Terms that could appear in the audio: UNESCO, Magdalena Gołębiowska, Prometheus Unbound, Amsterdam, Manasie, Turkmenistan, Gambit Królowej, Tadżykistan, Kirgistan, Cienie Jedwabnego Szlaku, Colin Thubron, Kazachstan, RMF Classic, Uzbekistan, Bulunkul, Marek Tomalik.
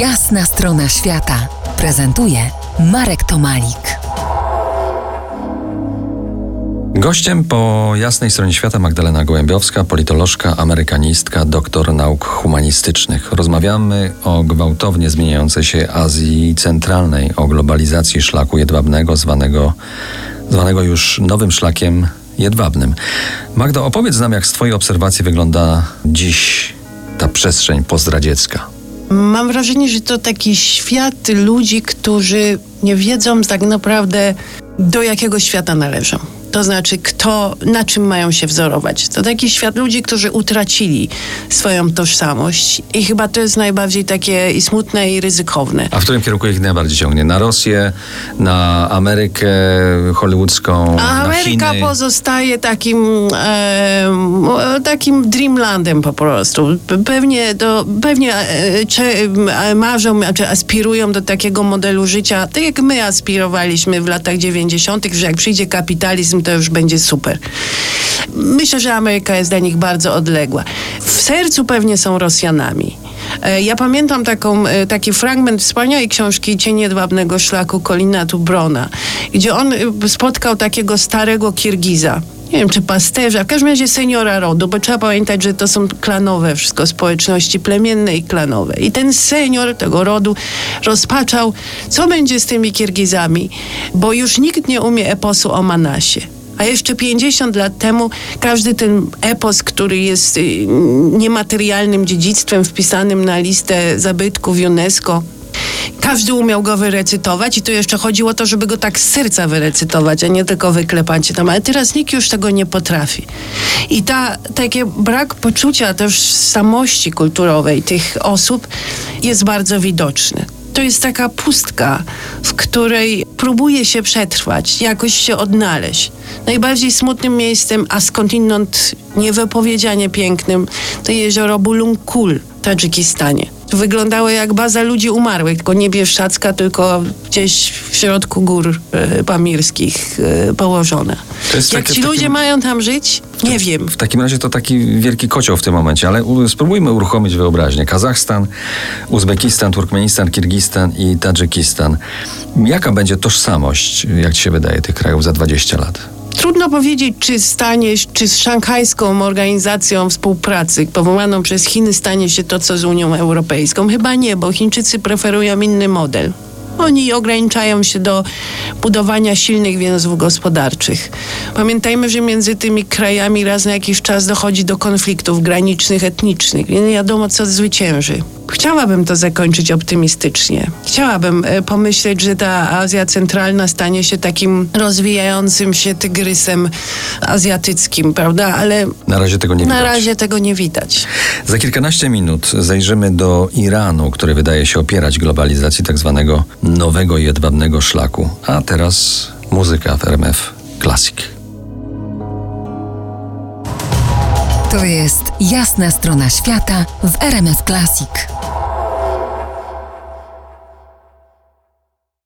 Jasna strona świata prezentuje Marek Tomalik. Gościem po jasnej stronie świata Magdalena Gołębiowska, politolożka, amerykanistka, doktor nauk humanistycznych. Rozmawiamy o gwałtownie zmieniającej się Azji Centralnej, o globalizacji szlaku jedwabnego, zwanego już nowym szlakiem jedwabnym. Magdo, opowiedz nam, jak z Twojej obserwacji wygląda dziś ta przestrzeń pozdradziecka. Mam wrażenie, że to taki świat ludzi, którzy nie wiedzą tak naprawdę, do jakiego świata należą. To znaczy, na czym mają się wzorować. To taki świat ludzi, którzy utracili swoją tożsamość i chyba to jest najbardziej takie i smutne, i ryzykowne. A w którym kierunku ich najbardziej ciągnie? Na Rosję, na Amerykę hollywoodzką, a Ameryka na Chiny? Pozostaje takim dreamlandem po prostu. Pewnie marzą, czy aspirują do takiego modelu życia, tak jak my aspirowaliśmy w latach 90., że jak przyjdzie kapitalizm, to już będzie super. Myślę, że Ameryka jest dla nich bardzo odległa. W sercu pewnie są Rosjanami. Ja pamiętam taki fragment wspaniałej książki Cienie Jedwabnego Szlaku Colina Thubrona, gdzie on spotkał takiego starego Kirgiza. Nie wiem, czy pasterza, w każdym razie seniora rodu, bo trzeba pamiętać, że to są klanowe wszystko, społeczności plemienne i klanowe. I ten senior tego rodu rozpaczał, co będzie z tymi Kirgizami, bo już nikt nie umie eposu o Manasie. A jeszcze 50 lat temu każdy ten epos, który jest niematerialnym dziedzictwem wpisanym na listę zabytków UNESCO, każdy umiał go wyrecytować i tu jeszcze chodziło o to, żeby go tak z serca wyrecytować, a nie tylko wyklepać się tam. Ale teraz nikt już tego nie potrafi. I taki brak poczucia tożsamości kulturowej tych osób jest bardzo widoczny. To jest taka pustka, w której próbuje się przetrwać, jakoś się odnaleźć. Najbardziej smutnym miejscem, a skądinąd niewypowiedzianie pięknym, to jezioro Bulunkul w Tadżykistanie. Wyglądało jak baza ludzi umarłych, tylko nie bieszczacka, tylko gdzieś w środku gór pamirskich położona. Jak ci ludzie mają tam żyć? Nie wiem. W takim razie to taki wielki kocioł w tym momencie, ale spróbujmy uruchomić wyobraźnię. Kazachstan, Uzbekistan, Turkmenistan, Kirgistan i Tadżykistan. Jaka będzie tożsamość, jak ci się wydaje, tych krajów za 20 lat? Trudno powiedzieć, czy z szanghajską organizacją współpracy powołaną przez Chiny stanie się to, co z Unią Europejską. Chyba nie, bo Chińczycy preferują inny model. Oni ograniczają się do budowania silnych więzów gospodarczych. Pamiętajmy, że między tymi krajami raz na jakiś czas dochodzi do konfliktów granicznych, etnicznych. Nie wiadomo, co zwycięży. Chciałabym to zakończyć optymistycznie. Chciałabym pomyśleć, że ta Azja Centralna stanie się takim rozwijającym się tygrysem azjatyckim, prawda? Ale na razie tego nie widać. Za kilkanaście minut zajrzymy do Iranu, który wydaje się opierać globalizacji tak zwanego nowego jedwabnego szlaku. A teraz muzyka w RMF Classic. To jest Jasna strona świata w RMF Classic.